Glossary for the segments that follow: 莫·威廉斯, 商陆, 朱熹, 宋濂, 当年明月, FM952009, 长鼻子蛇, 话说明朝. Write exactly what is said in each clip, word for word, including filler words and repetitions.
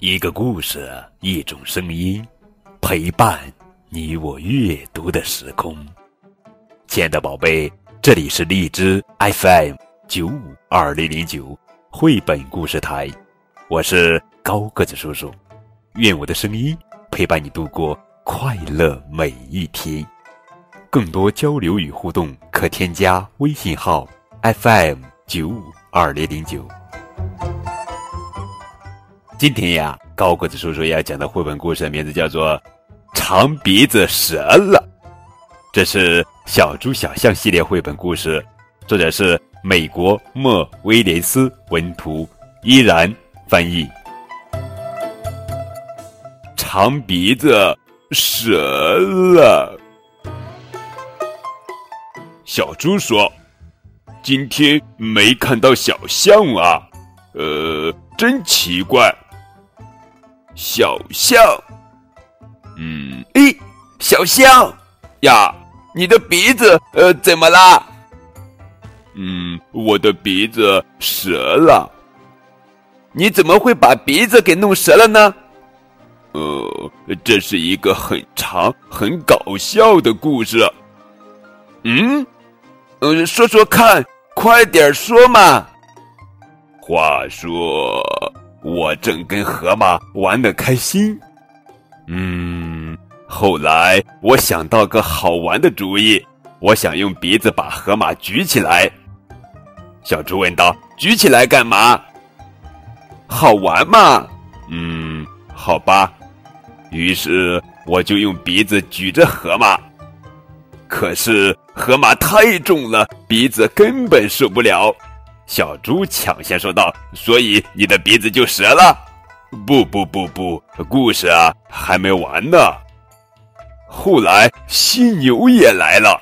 一个故事，一种声音，陪伴你我阅读的时空。亲爱的宝贝，这里是荔枝 F M 九五二零零九 绘本故事台，我是高个子叔叔，愿我的声音陪伴你度过快乐每一天。更多交流与互动可添加微信号 F M 九五二零零九。 今天呀，高个子叔叔要讲的绘本故事名字叫做长鼻子蛇了。这是小猪小象系列绘本故事，作者是美国莫威廉斯文图，依然翻译。长鼻子蛇了。小猪说，今天没看到小象啊，呃，真奇怪。小象，嗯，诶，小象呀，你的鼻子呃怎么啦？嗯，我的鼻子折了。你怎么会把鼻子给弄折了呢？呃，这是一个很长很搞笑的故事。嗯。嗯，说说看，快点说嘛。话说，我正跟河马玩得开心，嗯，后来我想到个好玩的主意，我想用鼻子把河马举起来。小猪问道：“举起来干嘛？好玩嘛？”嗯，好吧。于是我就用鼻子举着河马，可是河马太重了，鼻子根本受不了。小猪抢先说道：“所以你的鼻子就折了？”“不不不不，故事啊还没完呢。”后来犀牛也来了，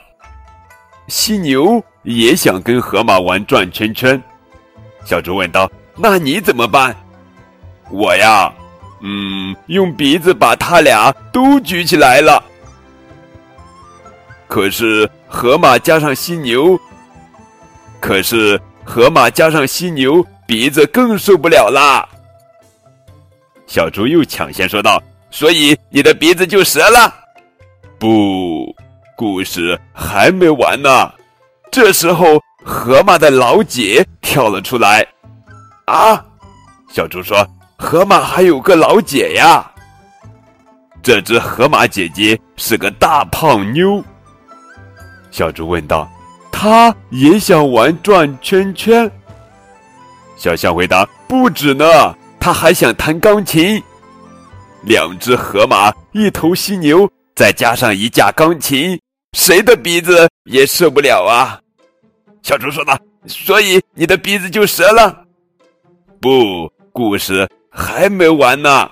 犀牛也想跟河马玩转圈圈。小猪问道：“那你怎么办？”“我呀，嗯，用鼻子把他俩都举起来了。”可是河马加上犀牛，可是河马加上犀牛，鼻子更受不了啦。小猪又抢先说道：“所以你的鼻子就折了？”“不，故事还没完呢。”这时候，河马的老姐跳了出来。“啊！”小猪说，“河马还有个老姐呀。”这只河马姐姐是个大胖妞。小猪问道：“他也想玩转圈圈？”小象回答：“不止呢，他还想弹钢琴。”两只河马，一头犀牛，再加上一架钢琴，谁的鼻子也受不了啊！小猪说道：“所以你的鼻子就折了？”“不，故事还没完呢。”“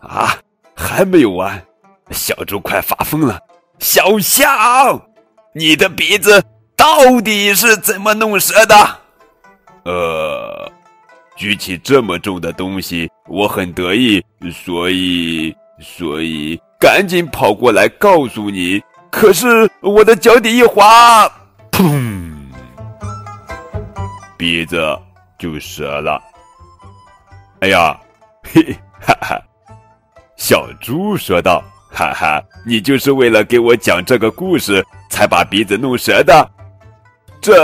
啊，还没有完！”小猪快发疯了。“小象，你的鼻子到底是怎么弄折的？”呃，举起这么重的东西，我很得意，所以，所以赶紧跑过来告诉你。可是我的脚底一滑，砰，鼻子就折了。哎呀，嘿，哈哈，小猪说道。哈哈，你就是为了给我讲这个故事才把鼻子弄折的，这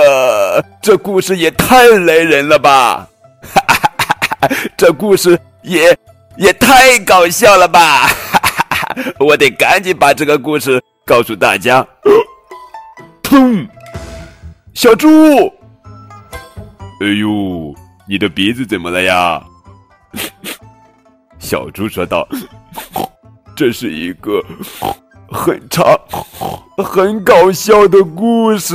这故事也太雷人了吧！哈哈哈哈，这故事也也太搞笑了吧！哈哈哈哈，我得赶紧把这个故事告诉大家。砰！小猪，哎呦，你的鼻子怎么了呀？小猪说道。这是一个很长很搞笑的故事。